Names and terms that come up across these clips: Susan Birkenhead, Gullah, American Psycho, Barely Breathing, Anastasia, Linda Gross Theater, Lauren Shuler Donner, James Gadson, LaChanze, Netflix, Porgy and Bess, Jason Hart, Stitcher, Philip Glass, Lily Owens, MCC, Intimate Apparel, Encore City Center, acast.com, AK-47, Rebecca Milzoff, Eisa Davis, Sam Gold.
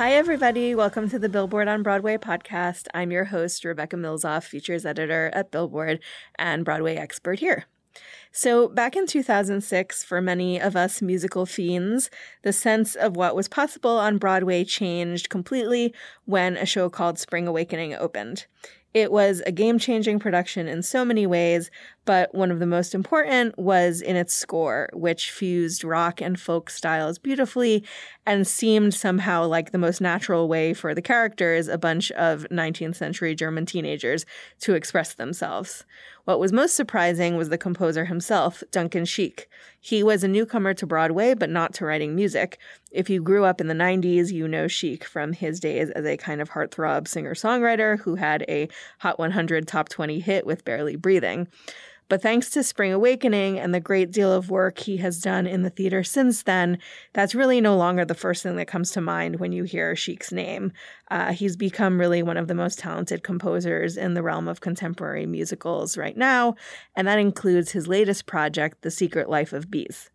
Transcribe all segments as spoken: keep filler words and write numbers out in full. Hi, everybody. Welcome to the Billboard on Broadway podcast. I'm your host, Rebecca Milzoff, features editor at Billboard and Broadway expert here. So back in two thousand six, for many of us musical fiends, the sense of what was possible on Broadway changed completely when a show called Spring Awakening opened. It was a game-changing production in so many ways, but one of the most important was in its score, which fused rock and folk styles beautifully and seemed somehow like the most natural way for the characters, a bunch of nineteenth century German teenagers, to express themselves. What was most surprising was the composer himself, Duncan Sheik. He was a newcomer to Broadway, but not to writing music. If you grew up in the nineties, you know Sheik from his days as a kind of heartthrob singer-songwriter who had a Hot one hundred top twenty hit with Barely Breathing. But thanks to Spring Awakening and the great deal of work he has done in the theater since then, that's really no longer the first thing that comes to mind when you hear Sheik's name. Uh, he's become really one of the most talented composers in the realm of contemporary musicals right now, and that includes his latest project, The Secret Life of Bees.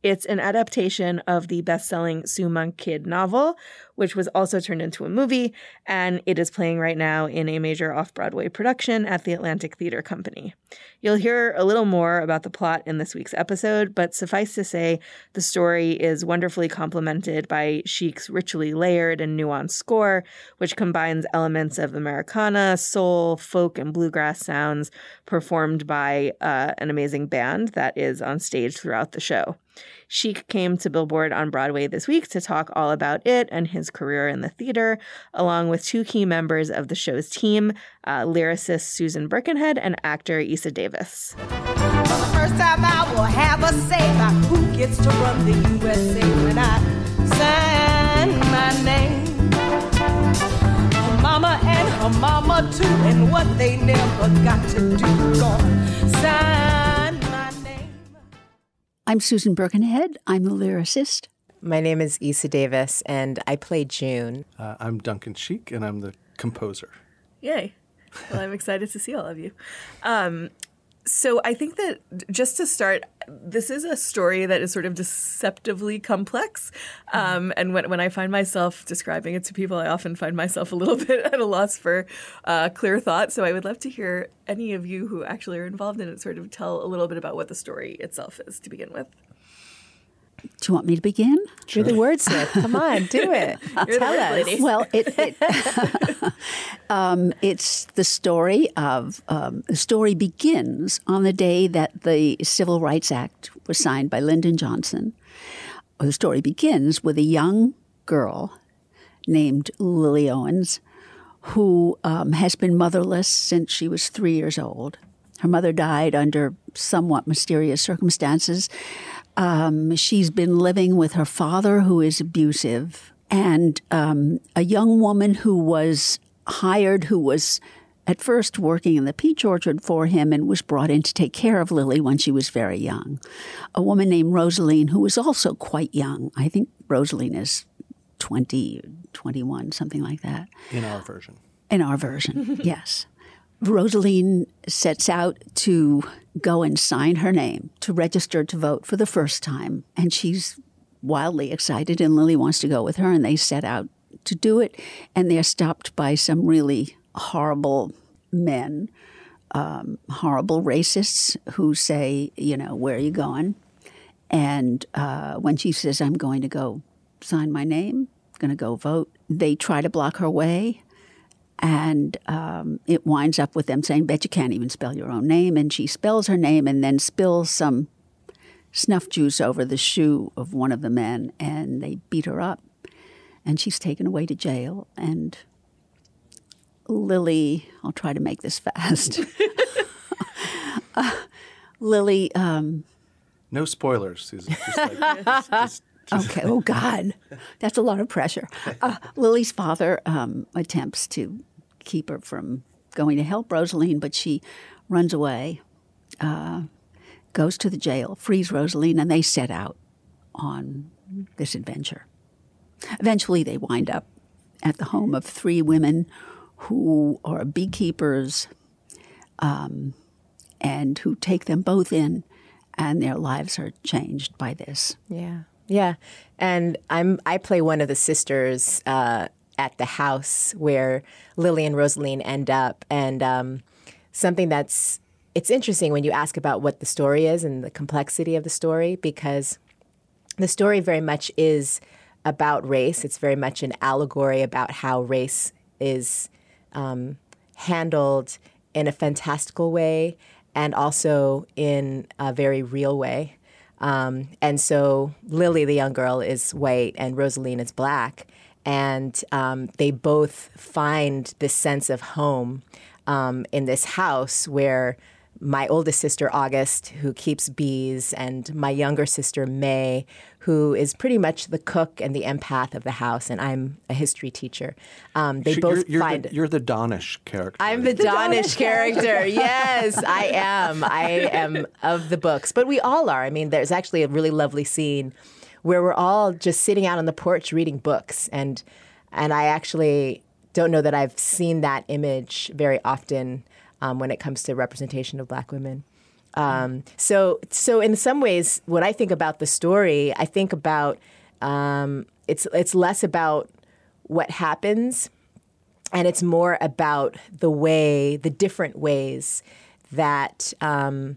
It's an adaptation of the best-selling Sue Monk Kidd novel, which was also turned into a movie, and it is playing right now in a major off-Broadway production at the Atlantic Theater Company. You'll hear a little more about the plot in this week's episode, but suffice to say, the story is wonderfully complemented by Sheik's richly layered and nuanced score, which combines elements of Americana, soul, folk, and bluegrass sounds performed by uh, an amazing band that is on stage throughout the show. Sheik came to Billboard on Broadway this week to talk all about it and his career in the theater, along with two key members of the show's team, uh, lyricist Susan Birkenhead and actor Eisa Davis. For the first time I will have a say about who gets to run the U S A when I sign my name. Her mama and her mama too, and what they never got to do, gone sign. I'm Susan Birkenhead. I'm a lyricist. My name is Eisa Davis, and I play June. Uh, I'm Duncan Sheik, and I'm the composer. Yay. Well, I'm excited to see all of you. Um, so I think that just to start, this is a story that is sort of deceptively complex. Um, and when, when I find myself describing it to people, I often find myself a little bit at a loss for uh, clear thought. So I would love to hear any of you who actually are involved in it sort of tell a little bit about what the story itself is to begin with. Do you want me to begin? Sure. You're the wordsmith. Come on, do it. You're tell us. Lady. Well, it, it um, it's the story of um, the story begins on the day that the Civil Rights Act was signed by Lyndon Johnson. The story begins with a young girl named Lily Owens, who um, has been motherless since she was three years old. Her mother died under somewhat mysterious circumstances. Um, she's been living with her father, who is abusive, and um, a young woman who was hired, who was at first working in the peach orchard for him and was brought in to take care of Lily when she was very young. A woman named Rosaline, who was also quite young. I think Rosaline is twenty, twenty-one, something like that. In our version. In our version, yes. Rosaline sets out to go and sign her name to register to vote for the first time. And she's wildly excited, and Lily wants to go with her, and they set out to do it. And they're stopped by some really horrible men, um, horrible racists who say, you know, where are you going? And uh, when she says, I'm going to go sign my name, going to go vote, they try to block her way. And um, it winds up with them saying, bet you can't even spell your own name. And she spells her name and then spills some snuff juice over the shoe of one of the men. And they beat her up. And she's taken away to jail. And Lily, I'll try to make this fast. uh, Lily um, No spoilers, Susan. Just like, just, just, just. Okay. Oh, God. That's a lot of pressure. Uh, Lily's father um, attempts to keep her from going to help Rosaline, but she runs away, uh, goes to the jail, frees Rosaline, and they set out on this adventure. Eventually, they wind up at the home of three women who are beekeepers um, and who take them both in, and their lives are changed by this. Yeah. Yeah. And I'm I play one of the sisters uh, at the house where Lily and Rosaline end up. And um, something that's – it's interesting when you ask about what the story is and the complexity of the story, because the story very much is about race. It's very much an allegory about how race is um, handled in a fantastical way and also in a very real way. Um, and so Lily, the young girl, is white and Rosaline is black. And um, they both find this sense of home um, in this house where my oldest sister, August, who keeps bees, and my younger sister, May, who is pretty much the cook and the empath of the house, and I'm a history teacher. Um, they so both you're, you're find the, you're the Donish character. I'm the, the Donish, Donish character. character. Yes, I am. I am of the books, but we all are. I mean, there's actually a really lovely scene where we're all just sitting out on the porch reading books, and and I actually don't know that I've seen that image very often. Um, when it comes to representation of black women. Um, so so in some ways, when I think about the story, I think about um, it's it's less about what happens and it's more about the way, the different ways that um,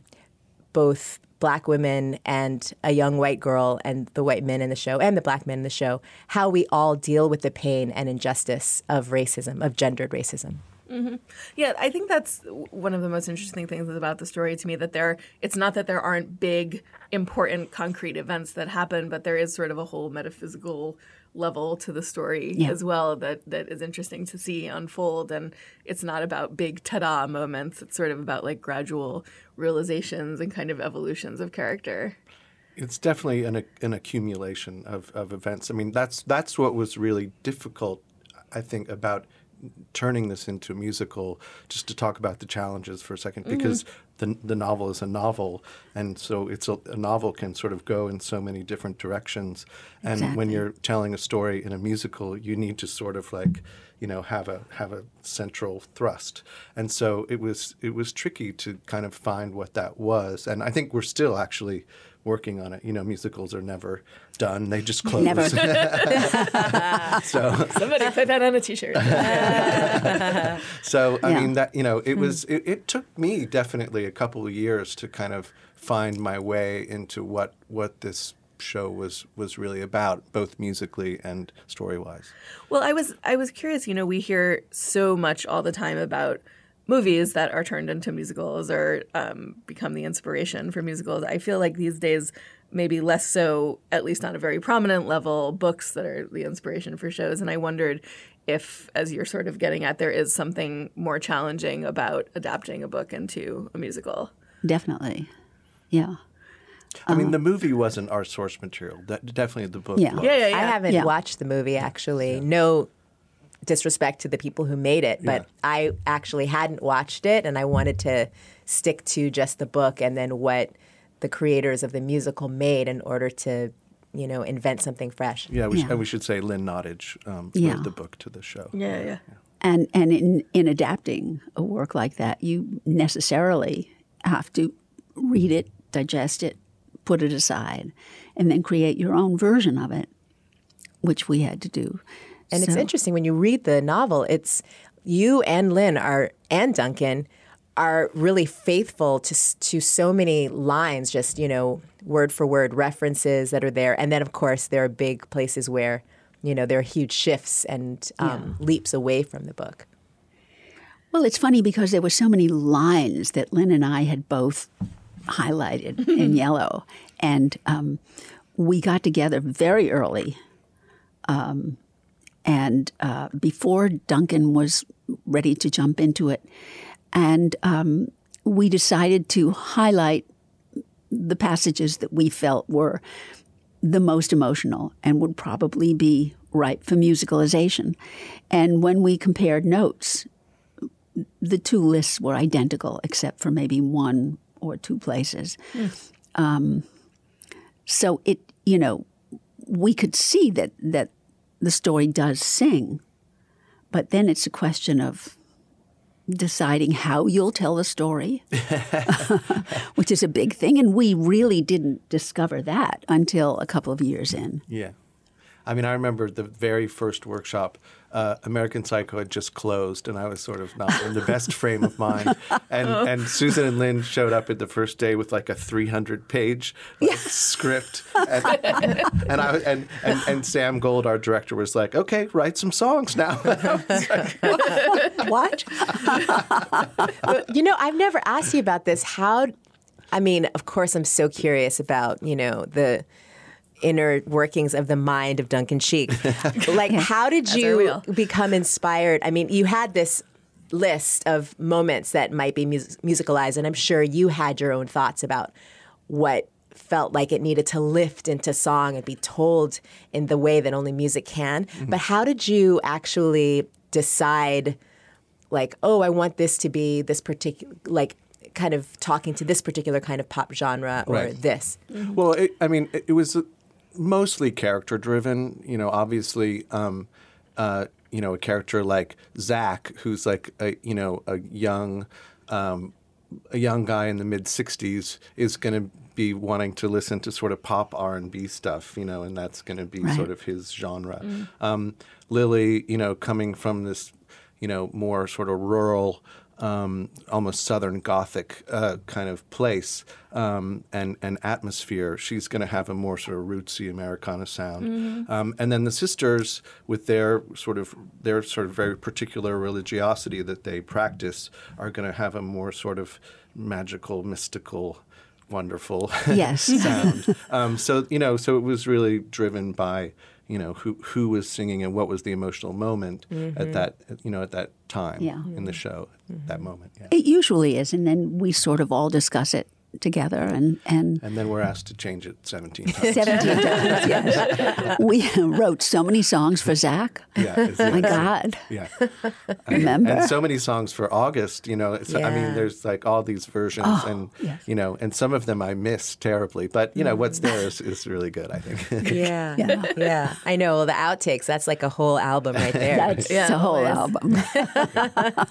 both black women and a young white girl and the white men in the show and the black men in the show, how we all deal with the pain and injustice of racism, of gendered racism. Mm-hmm. Yeah, I think that's one of the most interesting things about the story to me, that there it's not that there aren't big, important, concrete events that happen, but there is sort of a whole metaphysical level to the story yeah. as well that, that is interesting to see unfold. And it's not about big ta-da moments. It's sort of about like gradual realizations and kind of evolutions of character. It's definitely an an accumulation of, of events. I mean, that's that's what was really difficult, I think, about turning this into a musical, just to talk about the challenges for a second, because mm-hmm. the the novel is a novel, and so it's a, a novel can sort of go in so many different directions. And exactly. when you're telling a story in a musical, you need to sort of like, you know, have a have a central thrust. And so it was it was tricky to kind of find what that was. And I think we're still actually working on it. You know, musicals are never done. They just close. Never. so, Somebody put that on a T-shirt. so, I yeah. mean, that, you know, it was, it, it took me definitely a couple of years to kind of find my way into what, what this show was, was really about, both musically and story-wise. Well, I was, I was curious, you know, we hear so much all the time about movies that are turned into musicals or um, become the inspiration for musicals. I feel like these days, maybe less so, at least on a very prominent level, books that are the inspiration for shows. And I wondered if, as you're sort of getting at, there is something more challenging about adapting a book into a musical. Definitely. Yeah. I mean, the movie wasn't our source material. That, definitely the book yeah. was. Yeah, yeah, yeah. I haven't yeah. watched the movie, actually. Yeah. No disrespect to the people who made it, but yeah. I actually hadn't watched it, and I wanted to stick to just the book and then what the creators of the musical made in order to, you know, invent something fresh. Yeah, we yeah. Sh- and we should say Lynn Nottage um, yeah. wrote the book to the show. Yeah, yeah. yeah. And and in, in adapting a work like that, you necessarily have to read it, digest it, put it aside, and then create your own version of it, which we had to do. And so. It's interesting when you read the novel, it's you and Lynn are and Duncan are really faithful to to so many lines, just, you know, word for word references that are there. And then, of course, there are big places where, you know, there are huge shifts and um, yeah. leaps away from the book. Well, it's funny because there were so many lines that Lynn and I had both highlighted in yellow. And um, we got together very early. Um And uh, before Duncan was ready to jump into it. And um, we decided to highlight the passages that we felt were the most emotional and would probably be ripe for musicalization. And when we compared notes, the two lists were identical except for maybe one or two places. Yes. Um, so it, you know, we could see that, that the story does sing, but then it's a question of deciding how you'll tell the story, which is a big thing. And we really didn't discover that until a couple of years in. Yeah. I mean, I remember the very first workshop, uh, American Psycho had just closed, and I was sort of not in the best frame of mind. And and Susan and Lynn showed up at the first day with like a three hundred page like, yeah. script. And, and, I, and, and, and Sam Gold, our director, was like, okay, write some songs now. Like, what? You know, I've never asked you about this. How, I mean, of course, I'm so curious about, you know, the inner workings of the mind of Duncan Sheik. Like, how did you become inspired? I mean, you had this list of moments that might be mus- musicalized, and I'm sure you had your own thoughts about what felt like it needed to lift into song and be told in the way that only music can. Mm-hmm. But how did you actually decide, like, oh, I want this to be this particular, like, kind of talking to this particular kind of pop genre or right. this? Mm-hmm. Well, it, I mean, it, it was... A- mostly character driven, you know, obviously, um, uh, you know, a character like Zach, who's like, a, you know, a young, um, a young guy in the mid sixties is going to be wanting to listen to sort of pop R and B stuff, you know, and that's going to be right. sort of his genre. Mm. Um, Lily, you know, coming from this, you know, more sort of rural, Um, almost Southern Gothic uh, kind of place um, and, and atmosphere. She's going to have a more sort of rootsy Americana sound. Mm-hmm. Um, and then the sisters, with their sort of their sort of very particular religiosity that they practice, are going to have a more sort of magical, mystical, wonderful yes. sound. Um, so you know, so it was really driven by, you know, who who was singing and what was the emotional moment mm-hmm. at that, you know, at that time yeah. in the show, mm-hmm. that moment. Yeah. It usually is, and then we sort of all discuss it together. And, and, and then we're asked to change it seventeen times. seventeen times, yes. We wrote so many songs for Zach. Yeah, it's, yeah, my God. Yeah. Remember? And so many songs for August, you know. So, yeah. I mean, there's like all these versions, oh, and, yes. you know, and some of them I miss terribly. But, you know, what's there is, is really good, I think. Yeah. yeah. Yeah. I know. Well, the outtakes, that's like a whole album right there. That's yeah, a whole always. album. Yeah.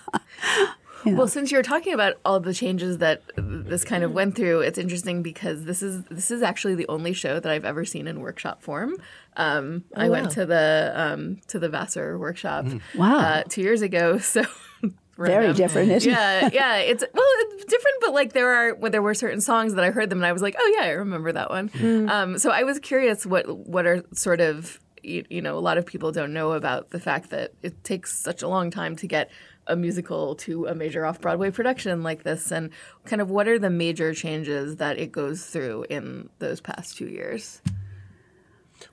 Yeah. Well, since you're talking about all the changes that this kind of went through, it's interesting because this is this is actually the only show that I've ever seen in workshop form. Um, oh, I wow. went to the um, to the Vassar workshop mm. wow. uh, two years ago, so very random. different, isn't yeah, it? Yeah, yeah. It's well, it's different, but like there are well, there were certain songs that I heard them and I was like, oh yeah, I remember that one. Mm. Um, so I was curious what what are sort of you, you know a lot of people don't know about the fact that it takes such a long time to get a musical to a major off-Broadway production like this, and kind of what are the major changes that it goes through in those past two years?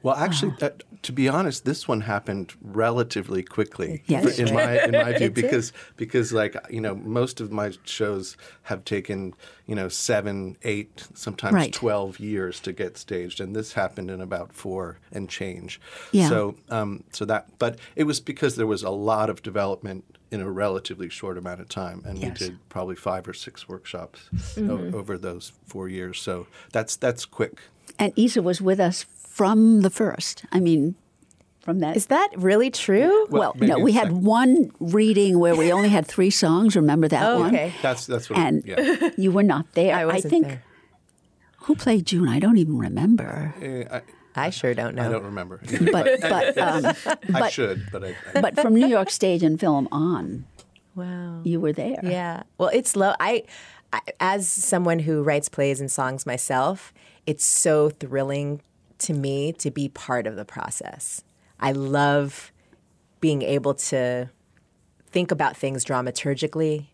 Well, actually, uh, to be honest, this one happened relatively quickly, yes, in my in my view, because because like you know, most of my shows have taken you know seven, eight, sometimes right. twelve years to get staged, and this happened in about four and change. Yeah. So um, so that, but it was because there was a lot of development in a relatively short amount of time, and yes. we did probably five or six workshops mm-hmm. o- over those four years. So that's that's quick. And Eisa was with us from the first. I mean, from that. Is that really true? Well, well no, we had like... one reading where we only had three songs. Remember that oh, one? Okay, that's that's what. And I, yeah. you were not there. I wasn't I think there. Who played June? I don't even remember. Uh, I, I sure don't know. I don't remember. Either, but but, but, um, but I should. But I, I, but from New York Stage and Film on, wow, you were there. Yeah. Well, it's low. I, I as someone who writes plays and songs myself, it's so thrilling to me to be part of the process. I love being able to think about things dramaturgically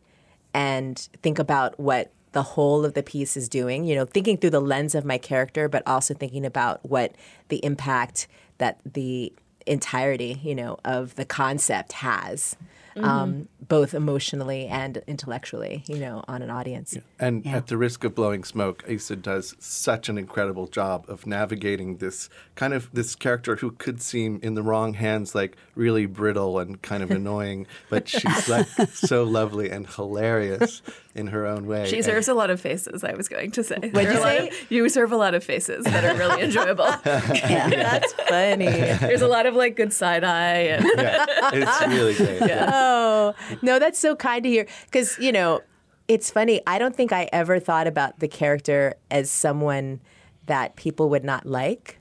and think about what the whole of the piece is doing, you know, thinking through the lens of my character, but also thinking about what the impact that the entirety, you know, of the concept has mm-hmm. um, both emotionally and intellectually, you know, on an audience. Yeah. And yeah. at the risk of blowing smoke, Eisa does such an incredible job of navigating this kind of this character who could seem in the wrong hands like really brittle and kind of annoying, but she's like so lovely and hilarious in her own way. She serves and, a lot of faces, I was going to say. What'd you say? Of, you serve a lot of faces that are really enjoyable. Yeah, that's funny. There's a lot of like good side eye. And yeah, it's really great. Yeah. Oh, no, that's so kind to hear. Because, you know, it's funny. I don't think I ever thought about the character as someone that people would not like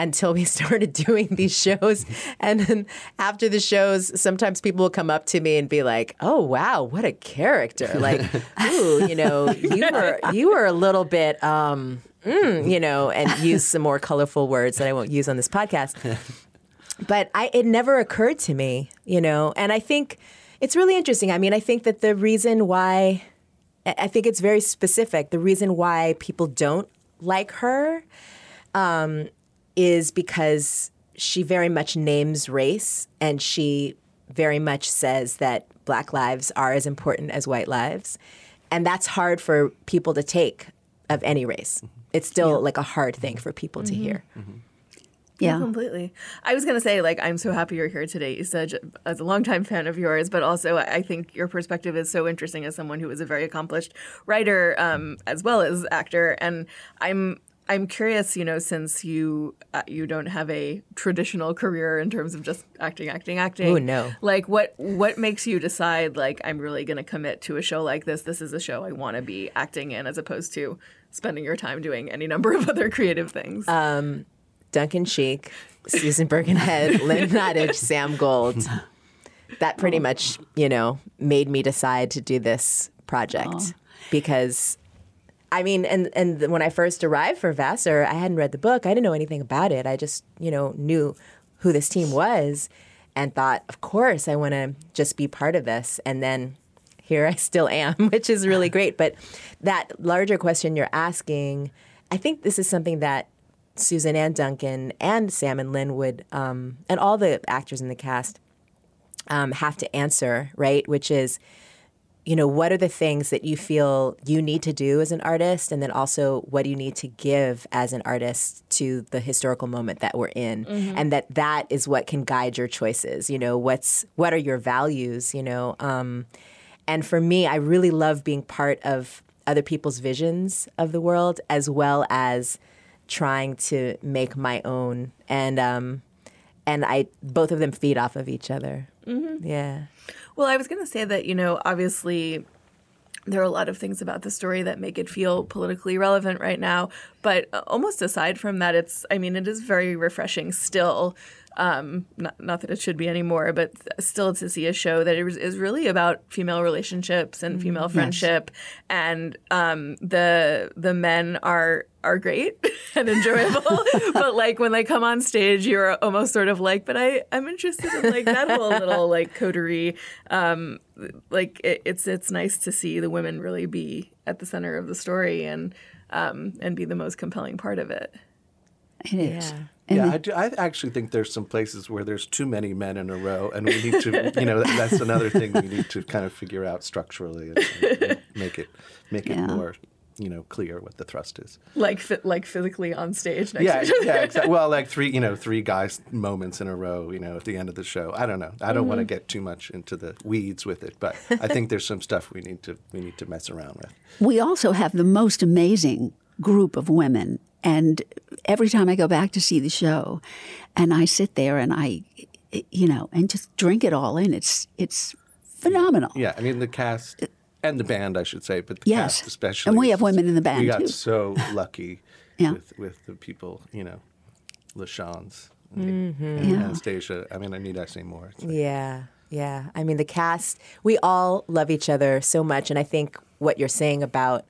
until we started doing these shows. And then after the shows, sometimes people will come up to me and be like, oh, wow, what a character. Like, ooh, you know, you were, you were a little bit... Um, Mm, you know, and use some more colorful words that I won't use on this podcast. But I, it never occurred to me, you know, and I think it's really interesting. I mean, I think that the reason why, I think it's very specific, the reason why people don't like her um, is because she very much names race, and she very much says that Black lives are as important as white lives. And that's hard for people to take of any race. It's still yeah. like a hard thing for people mm-hmm. to hear. Mm-hmm. Yeah. yeah, completely. I was going to say, like, I'm so happy you're here today, Eisa, as a longtime fan of yours, but also I think your perspective is so interesting as someone who is a very accomplished writer um, as well as actor. And I'm I'm curious, you know, since you uh, you don't have a traditional career in terms of just acting, acting, acting. Oh, no. Like, what what makes you decide, like, I'm really going to commit to a show like this? This is a show I want to be acting in, as opposed to spending your time doing any number of other creative things. Um, Duncan Sheik, Susan Birkenhead, Lynn Nottage, Sam Gold. That pretty much, you know, made me decide to do this project. Aww. Because... I mean, and, and when I first arrived for Vassar, I hadn't read the book. I didn't know anything about it. I just, you know, knew who this team was and thought, of course, I want to just be part of this. And then here I still am, which is really great. But that larger question you're asking, I think this is something that Susan and Duncan and Sam and Lynn would, um, and all the actors in the cast, um, have to answer, right? Which is, you know, what are the things that you feel you need to do as an artist? And then also, what do you need to give as an artist to the historical moment that we're in? Mm-hmm. And that that is what can guide your choices. You know, what's what are your values, you know? Um, and for me, I really love being part of other people's visions of the world, as well as trying to make my own. And um, and I both of them feed off of each other. Mm-hmm. Yeah. Well, I was going to say that, you know, obviously there are a lot of things about the story that make it feel politically relevant right now. But almost aside from that, it's I mean, it is very refreshing still. Um, not, not that it should be anymore, but still to see a show that is, is really about female relationships and female friendship. Yes. And um, the the men are are great and enjoyable. But like when they come on stage, you're almost sort of like, but I, I'm interested in like that whole little like coterie. Um, like it, it's it's nice to see the women really be at the center of the story and um, and be the most compelling part of it. It is. Yeah. And yeah, I, do, I actually think there's some places where there's too many men in a row, and we need to, you know, that's another thing we need to kind of figure out structurally and, and, and make it make yeah. it more, you know, clear what the thrust is. Like like physically on stage next yeah, to each other. Yeah, exactly. Well, like three, you know, three guys moments in a row, you know, at the end of the show. I don't know. I don't mm-hmm. want to get too much into the weeds with it, but I think there's some stuff we need to we need to mess around with. We also have the most amazing group of women. And every time I go back to see the show, and I sit there and I, you know, and just drink it all in. It's it's phenomenal. Yeah, I mean the cast and the band, I should say, but the yes. cast especially. And we have women in the band. We got too. so lucky yeah. with with the people, you know, LaChanze and, mm-hmm. and yeah. Anastasia. I mean, I need to say more. Like, yeah, yeah. I mean, the cast. We all love each other so much, and I think what you're saying about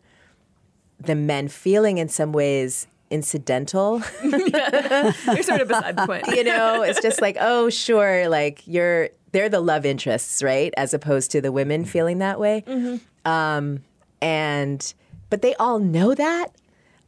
the men feeling in some ways incidental. Yeah. You're sort of beside the point. You know, it's just like, oh, sure, like you're they're the love interests, right? As opposed to the women feeling that way. Mm-hmm. Um, and but they all know that.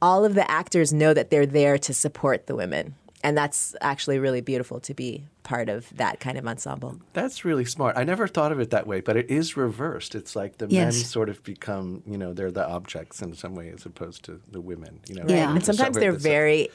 All of the actors know that they're there to support the women. And that's actually really beautiful to be part of that kind of ensemble. That's really smart. I never thought of it that way, but it is reversed. It's like the yes. men sort of become, you know, they're the objects in some way as opposed to the women. You know, yeah, right? And sometimes they're the very...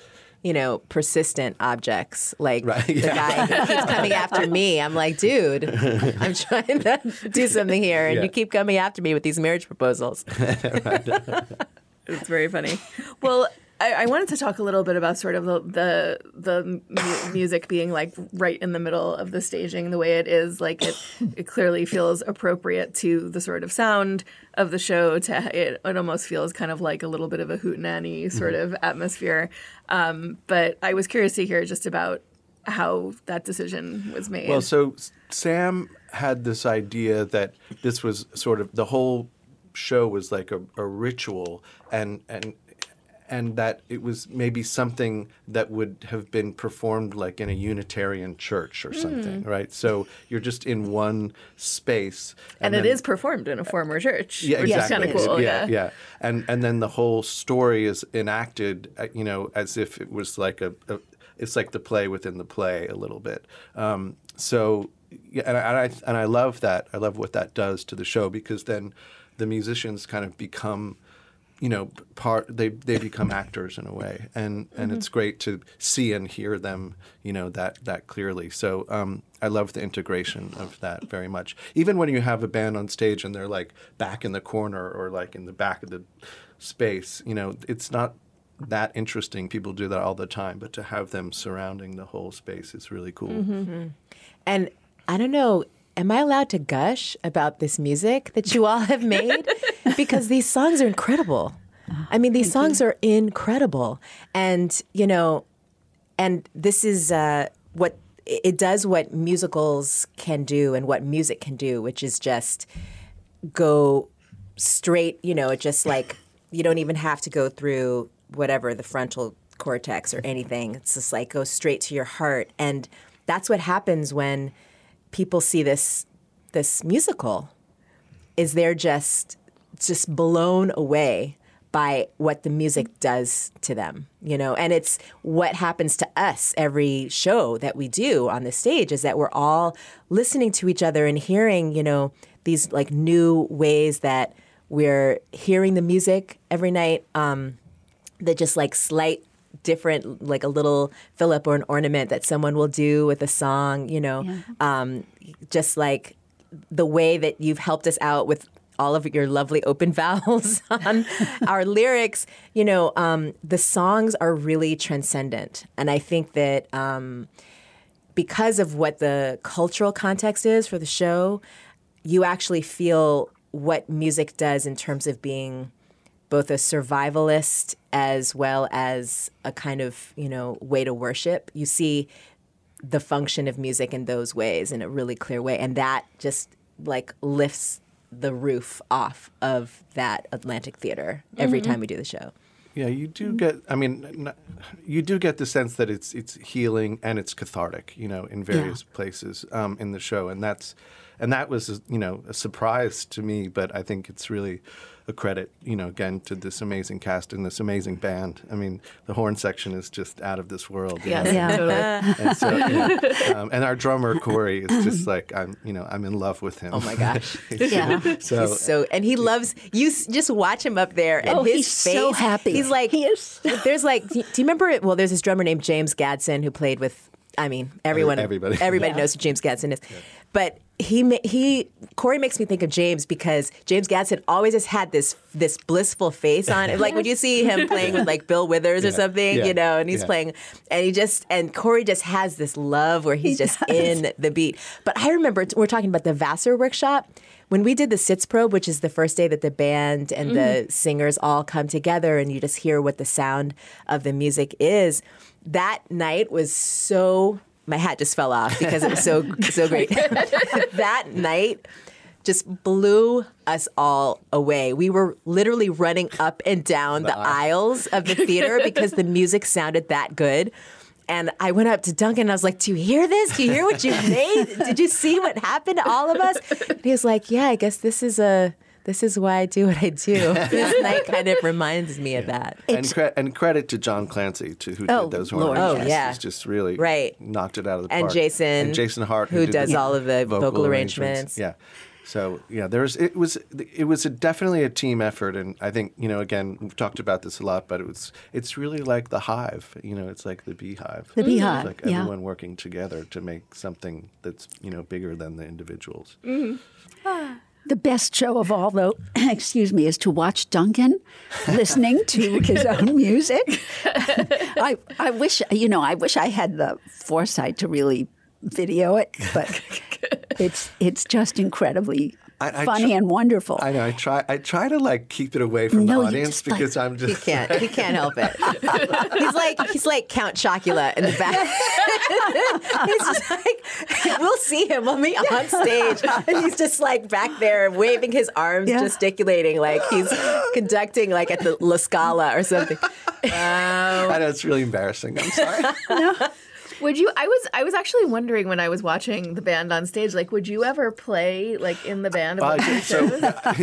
you know, persistent objects, like right, yeah. the guy who keeps coming after me. I'm like, dude, I'm trying to do something here, and yeah. you keep coming after me with these marriage proposals. It's very funny. Well, I, I wanted to talk a little bit about sort of the the, the mu- music being, like, right in the middle of the staging the way it is. Like, it, it clearly feels appropriate to the sort of sound of the show. To it, it almost feels kind of like a little bit of a hootenanny sort mm-hmm. of atmosphere. Um, but I was curious to hear just about how that decision was made. Well, so Sam had this idea that this was sort of the whole show was like a, a ritual and and. And that it was maybe something that would have been performed like in a Unitarian church or something, mm. right? So you're just in one space. And, and it then, is performed in a former church, yeah, which exactly. is kind of cool. Yeah, yeah. yeah. And, and then the whole story is enacted, you know, as if it was like a, a it's like the play within the play a little bit. Um, so, yeah, and I, and I love that. I love what that does to the show because then the musicians kind of become... you know, part they they become actors in a way, and and mm-hmm. it's great to see and hear them, you know, that that clearly. So um, I love the integration of that very much. Even when you have a band on stage and they're like back in the corner or like in the back of the space, you know, it's not that interesting. People do that all the time, but to have them surrounding the whole space is really cool. Mm-hmm. And I don't know. Am I allowed to gush about this music that you all have made? Because these songs are incredible. I mean, these Thank songs you. Are incredible. And, you know, and this is uh, what it does what musicals can do and what music can do, which is just go straight, you know, just like you don't even have to go through whatever the frontal cortex or anything. It's just like go straight to your heart. And that's what happens when people see this this musical, is they're just just blown away by what the music does to them, you know? And it's what happens to us every show that we do on the stage is that we're all listening to each other and hearing, you know, these like new ways that we're hearing the music every night, um, that just like slight different, like a little fill-up or an ornament that someone will do with a song, you know, yeah. um, just like the way that you've helped us out with all of your lovely open vowels on our lyrics, you know, um, the songs are really transcendent. And I think that um, because of what the cultural context is for the show, you actually feel what music does in terms of being both a survivalist as well as a kind of, you know, way to worship. You see the function of music in those ways in a really clear way. And that just, like, lifts the roof off of that Atlantic Theater every mm-hmm. time we do the show. Yeah, you do get, I mean, you do get the sense that it's it's healing and it's cathartic, you know, in various yeah. places um, in the show. And that's, and that was, you know, a surprise to me, but I think it's really a credit, you know, again, to this amazing cast and this amazing band. I mean, the horn section is just out of this world. You yes, know? Yeah, totally. And, so, yeah. Um, and our drummer, Corey, is just like, I'm, you know, I'm in love with him. Oh, my gosh. yeah. So, he's so, and he loves, you just watch him up there and oh, his he's face. He's so happy. He's like, he is so there's like, do you remember it? Well, there's this drummer named James Gadson who played with, I mean, everyone, everybody, everybody yeah. knows who James Gadson is. Yeah. But he he Corey makes me think of James because James Gadson always has had this this blissful face on. Like yes. when you see him playing with like Bill Withers yeah. or something, yeah. you know, and he's yeah. playing, and he just and Corey just has this love where he's he just does. in the beat. But I remember we're talking about the Vassar workshop when we did the Sitz Probe, which is the first day that the band and mm-hmm. the singers all come together, and you just hear what the sound of the music is. That night was so. My hat just fell off because it was so so great. That night just blew us all away. We were literally running up and down the, the aisles. aisles of the theater because the music sounded that good. And I went up to Duncan and I was like, do you hear this? Do you hear what you made? Did you see what happened to all of us? And he was like, yeah, I guess this is a this is why I do what I do. This night kind of reminds me yeah. of that. And, cre- and credit to John Clancy, to who oh, did those horns. Oh, yes. yeah. He's just really right. knocked it out of the park. And Jason. And Jason Hart. Who, who does all of the vocal, vocal arrangements. arrangements. Yeah. So, yeah, there was, it was it was a, definitely a team effort. And I think, you know, again, we've talked about this a lot, but it was it's really like the hive. You know, it's like the beehive. The beehive, it's like yeah. everyone working together to make something that's, you know, bigger than the individuals. Mm-hmm. Ah. The best show of all, though, excuse me, is to watch Duncan listening to his own music. I I wish, you know, I wish I had the foresight to really video it, but it's it's just incredibly I, I funny tr- and wonderful. I know. I try. I try to like keep it away from no, the audience just, because like, I'm just. He can't. He can't help it. He's like he's like Count Chocula in the back. He's just like, we'll see him on me on stage, and he's just like back there waving his arms, yeah. gesticulating like he's conducting like at the La Scala or something. Wow. I know, it's really embarrassing. I'm sorry. No. Would you? I was. I was actually wondering when I was watching the band on stage. Like, would you ever play like in the band? Of uh, so,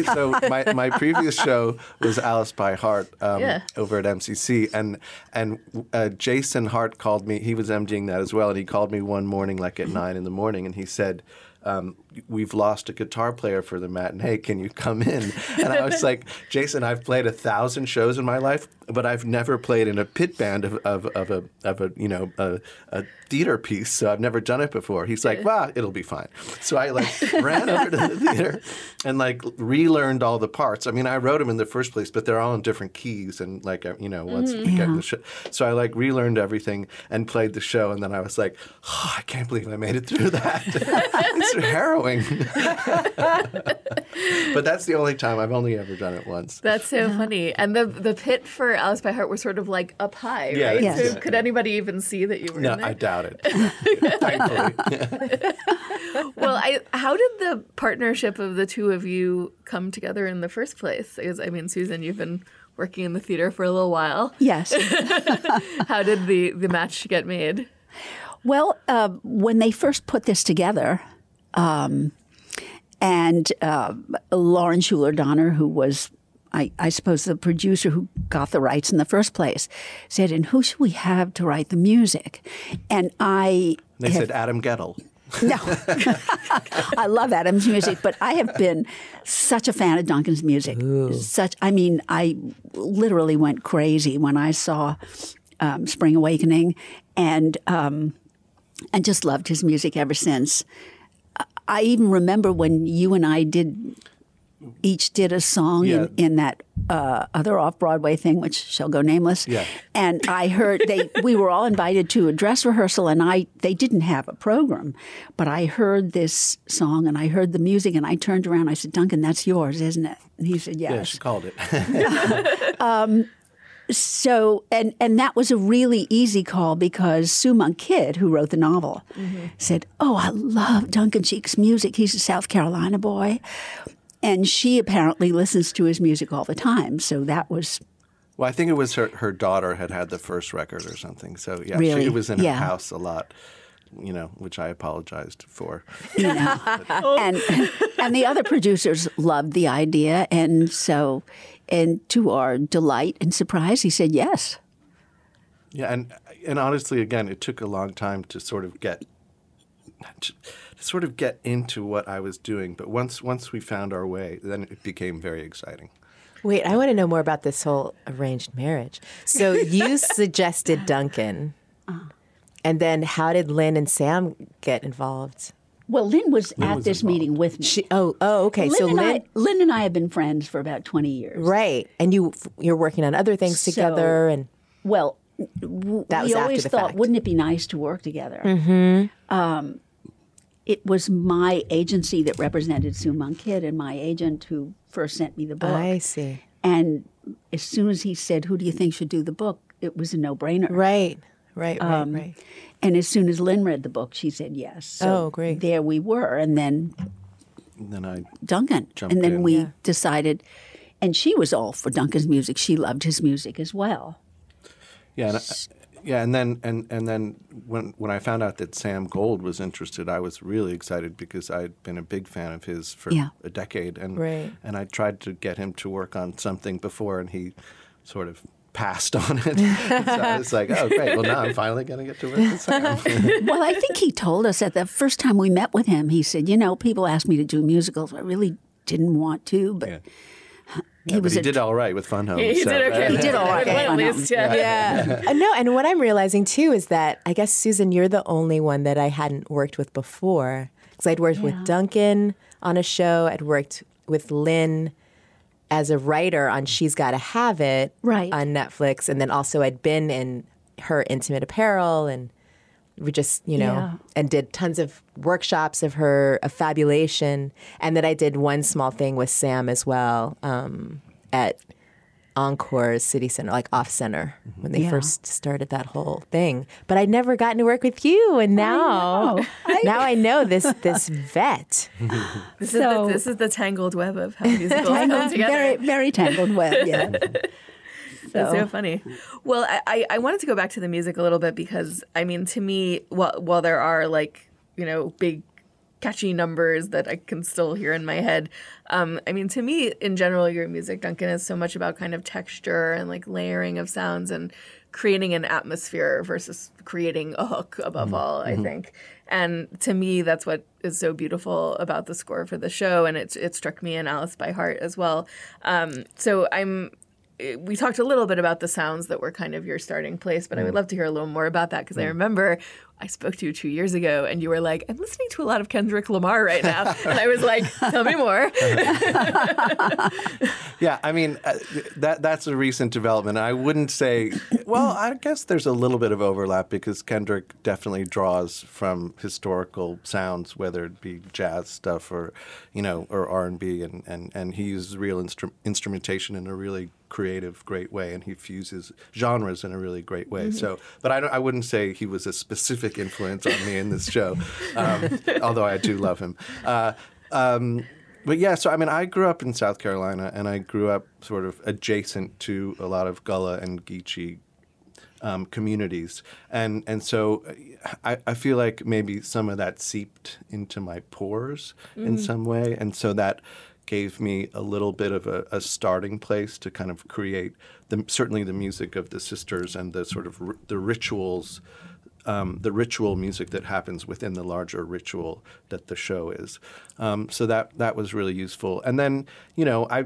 so my, my previous show was Alice by Heart um, yeah. over at M C C, and and uh, Jason Hart called me. He was emceeing that as well, and he called me one morning, like at nine in the morning, and he said, Um, we've lost a guitar player for the matinee. Can you come in? And I was like, Jason, I've played a thousand shows in my life, but I've never played in a pit band of, of, of a of a you know a, a theater piece. So I've never done it before. He's like, well, it'll be fine. So I like ran over to the theater and like relearned all the parts. I mean, I wrote them in the first place, but they're all in different keys. And like you know, once mm, we yeah. got the show, so I like relearned everything and played the show. And then I was like, oh, I can't believe I made it through that. Harrowing. But that's the only time. I've only ever done it once. That's so yeah. funny. And the the pit for Alice by Heart was sort of like up high, yeah, right? Yes. So yeah, could yeah. anybody even see that you were no, in there? No, I doubt it. Thankfully. Well, I, how did the partnership of the two of you come together in the first place? Because, I mean, Susan, you've been working in the theater for a little while. Yes. How did the, the match get made? Well, uh, when they first put this together... Um, and uh, Lauren Shuler Donner, who was, I, I suppose, the producer who got the rights in the first place, said, and who should we have to write the music? And I... They have, said Adam Gettle. No. I love Adam's music, but I have been such a fan of Duncan's music. Ooh. Such, I mean, I literally went crazy when I saw um, Spring Awakening and um, and just loved his music ever since. I even remember when you and I did, each did a song yeah. in, in that uh, other off-Broadway thing, which shall go nameless. Yeah. And I heard they we were all invited to a dress rehearsal, and I they didn't have a program, but I heard this song and I heard the music, and I turned around and I said, Duncan, that's yours, isn't it? And he said, yes. Yeah, she called it. um, So, and, and that was a really easy call because Sue Monk Kidd, who wrote the novel, mm-hmm. said, oh, I love Duncan Sheik's music. He's a South Carolina boy. And she apparently listens to his music all the time. So that was... Well, I think it was her, her daughter had had the first record or something. So, yeah, really? She was in her yeah. house a lot, you know, which I apologized for. You know. and, and the other producers loved the idea. And so... And to our delight and surprise, he said yes. Yeah, and and honestly, again, it took a long time to sort of get to sort of get into what I was doing. But once once we found our way, then it became very exciting. Wait, I want to know more about this whole arranged marriage. So you suggested Duncan, and then how did Lynn and Sam get involved? Well, Lynn was Lynn at was this involved. meeting with me. She, oh, oh, okay. Lynn so and Lynn, I, Lynn and I have been friends for about twenty years, right? And you, you're working on other things so, together, and well, w- that was we after always the thought, fact. Wouldn't it be nice to work together? Mm-hmm. Um, it was my agency that represented Sue Monk Kidd and my agent who first sent me the book. I see. And as soon as he said, "Who do you think should do the book?" it was a no-brainer. Right. Right, right, um, right. And as soon as Lynn read the book, she said yes. So oh, great. There we were. And then, and then I Duncan. And then in. we yeah. decided, and she was all for Duncan's music. She loved his music as well. Yeah, and I, Yeah, and then and, and then when when I found out that Sam Gold was interested, I was really excited because I'd been a big fan of his for yeah. a decade, and right. and I tried to get him to work on something before, and he sort of passed on it. So I was like, oh, great. Well, now I'm finally going to get to work with Sam. Well, I think he told us at the first time we met with him, he said, you know, people asked me to do musicals. I really didn't want to, but... Yeah. He, yeah, was he did all right with Fun Home. Yeah, he so. did okay. He did all right with Fun Home. Yeah. yeah. yeah. No, and what I'm realizing, too, is that I guess, Susan, you're the only one that I hadn't worked with before. Because I'd worked yeah. with Duncan on a show. I'd worked with Lynn as a writer on She's Gotta Have It right. on Netflix. And then also I'd been in her Intimate Apparel, and we just, you know, yeah. and did tons of workshops of her, of Fabulation, and then I did one small thing with Sam as well um, at Encore City Center, like off center, when they yeah. first started that whole thing. But I'd never gotten to work with you, and now, I I... now I know this this vet. this, so, is the, this is the tangled web of how musicals come together. Very, very tangled web. Yeah. So. That's so funny. Well, I, I wanted to go back to the music a little bit because, I mean, to me, while, while there are, like, you know, big catchy numbers that I can still hear in my head, um, I mean, to me, in general, your music, Duncan, is so much about kind of texture and, like, layering of sounds and creating an atmosphere versus creating a hook above mm-hmm. all, I mm-hmm. think. And to me, that's what is so beautiful about the score for the show, and it, it struck me in Alice by Heart as well. Um, so I'm... We talked a little bit about the sounds that were kind of your starting place, but I would love to hear a little more about that because mm. I remember I spoke to you two years ago and you were like, I'm listening to a lot of Kendrick Lamar right now. And I was like, tell me more. Yeah, I mean, uh, that that's a recent development. I wouldn't say, well, I guess there's a little bit of overlap because Kendrick definitely draws from historical sounds, whether it be jazz stuff or, you know, or R and B, and, and, and he uses real instru- instrumentation in a really creative, great way, and he fuses genres in a really great way. Mm-hmm. So, but I, don't, I wouldn't say he was a specific influence on me in this show, um, although I do love him. Uh, um, but yeah, so I mean, I grew up in South Carolina, and I grew up sort of adjacent to a lot of Gullah and Geechee um, communities, and and so I, I feel like maybe some of that seeped into my pores mm. in some way, and so that gave me a little bit of a, a starting place to kind of create the, certainly the music of the sisters and the sort of r- the rituals, um, the ritual music that happens within the larger ritual that the show is. Um, so that that was really useful. And then, you know, I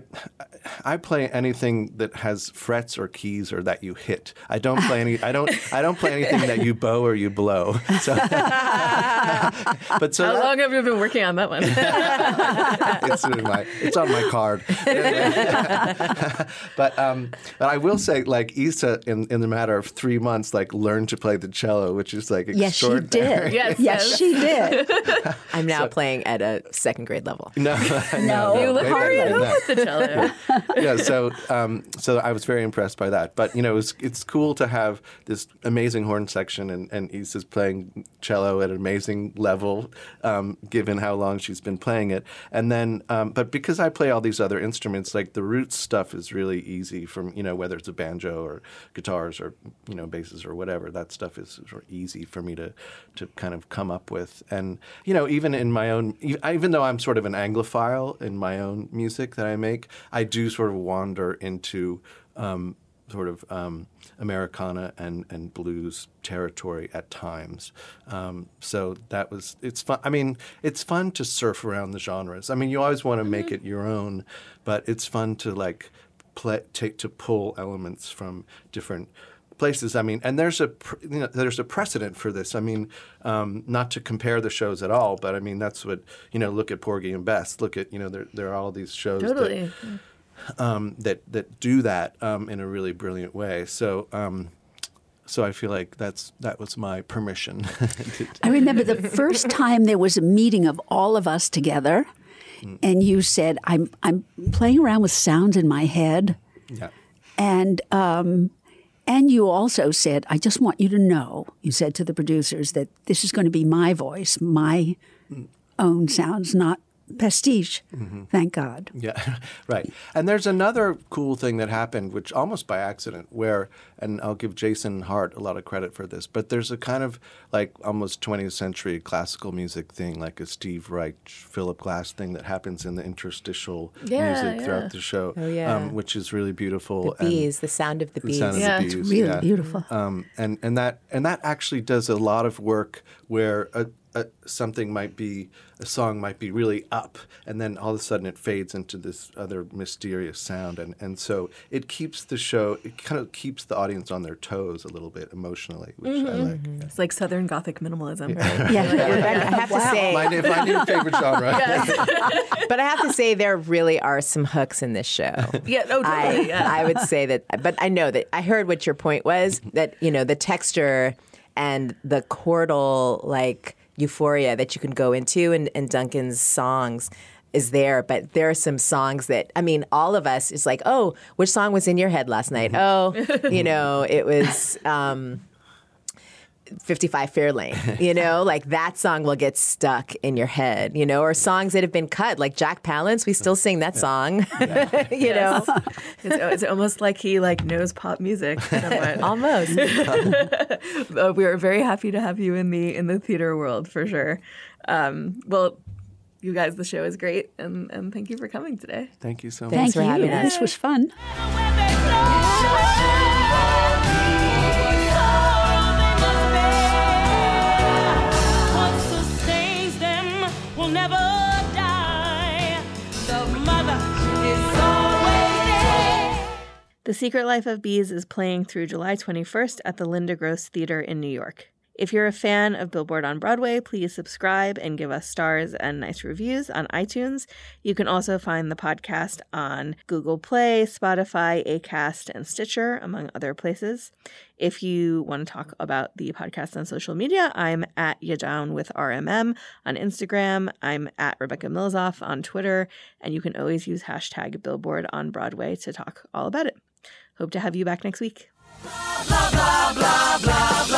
I play anything that has frets or keys or that you hit. I don't play any. I don't. I don't play anything that you bow or you blow. So, but so how that, long have you been working on that one? it's, in my, it's on my card. but um, but I will say, like Eisa, in in the matter of three months, like learned to play the cello, which is like extraordinary. Yes, she did. Yes, yes she did. I'm now so, playing at a second grade level. No, no, no. You look hard at home with the cello. Yeah. yeah, so um, so I was very impressed by that. But, you know, it's it's cool to have this amazing horn section, and, and Isa's playing cello at an amazing level, um, given how long she's been playing it. And then, um, but because I play all these other instruments, like the roots stuff is really easy from, you know, whether it's a banjo or guitars or, you know, basses or whatever, that stuff is sort of easy for me to, to kind of come up with. And, you know, even in my own, even though I'm sort of an Anglophile in my own music that I make, I do sort of wander into um, sort of um, Americana and, and blues territory at times. Um, so that was, it's fun. I mean, it's fun to surf around the genres. I mean, you always want to make it your own, but it's fun to like play, take to pull elements from different places. I mean, and there's a you know, there's a precedent for this. I mean, um, not to compare the shows at all, but I mean that's what, you know. Look at Porgy and Bess. Look at, you know, there there are all these shows totally. that, um, that that do that um, in a really brilliant way. So um, so I feel like that's that was my permission. to, I remember the first time there was a meeting of all of us together, mm. and you said, "I'm I'm playing around with sounds in my head," yeah, and. Um, And you also said, I just want you to know, you said to the producers, that this is going to be my voice, my own sounds, not pastiche, mm-hmm. thank God. Yeah, right. And there's another cool thing that happened, which almost by accident, where, and I'll give Jason Hart a lot of credit for this, but there's a kind of like almost twentieth century classical music thing, like a Steve Reich, Philip Glass thing that happens in the interstitial yeah, music yeah. throughout the show, oh, yeah. um, which is really beautiful. The bees, and the sound of the bees. The sound yeah. of the bees. It's really yeah. beautiful. Um, and, and, that, and that actually does a lot of work where... A, Uh, something might be, a song might be really up, and then all of a sudden it fades into this other mysterious sound. And, and so it keeps the show, it kind of keeps the audience on their toes a little bit emotionally, which mm-hmm. I like. Yeah. It's like Southern Gothic minimalism, yeah. right? Yeah, yeah. Rebecca, I have wow. to say. My, my new favorite genre. Yes. But I have to say there really are some hooks in this show. Yeah, oh, totally. I, yeah. I would say that, but I know that, I heard what your point was, that, you know, the texture and the chordal, like, euphoria that you can go into, and, and Duncan's songs is there, but there are some songs that, I mean, all of us, it's like, oh, which song was in your head last night? Mm-hmm. Oh, you know, it was um, fifty-five Fairlane, you know, like that song will get stuck in your head, you know, or songs that have been cut, like Jack Palance, we still sing that song, yeah. you yes. know. It's, it's almost like he like knows pop music. Almost. Uh, we are very happy to have you in the in the theater world for sure. Um, well, you guys, the show is great, and, and thank you for coming today. Thank you so much. Thanks for having us. This was fun. The Secret Life of Bees is playing through July twenty-first at the Linda Gross Theater in New York. If you're a fan of Billboard on Broadway, please subscribe and give us stars and nice reviews on iTunes. You can also find the podcast on Google Play, Spotify, Acast, and Stitcher, among other places. If you want to talk about the podcast on social media, I'm at Ya Down with R M M on Instagram. I'm at Rebecca Milzoff on Twitter. And you can always use hashtag Billboard on Broadway to talk all about it. Hope to have you back next week. Blah, blah, blah, blah, blah, blah.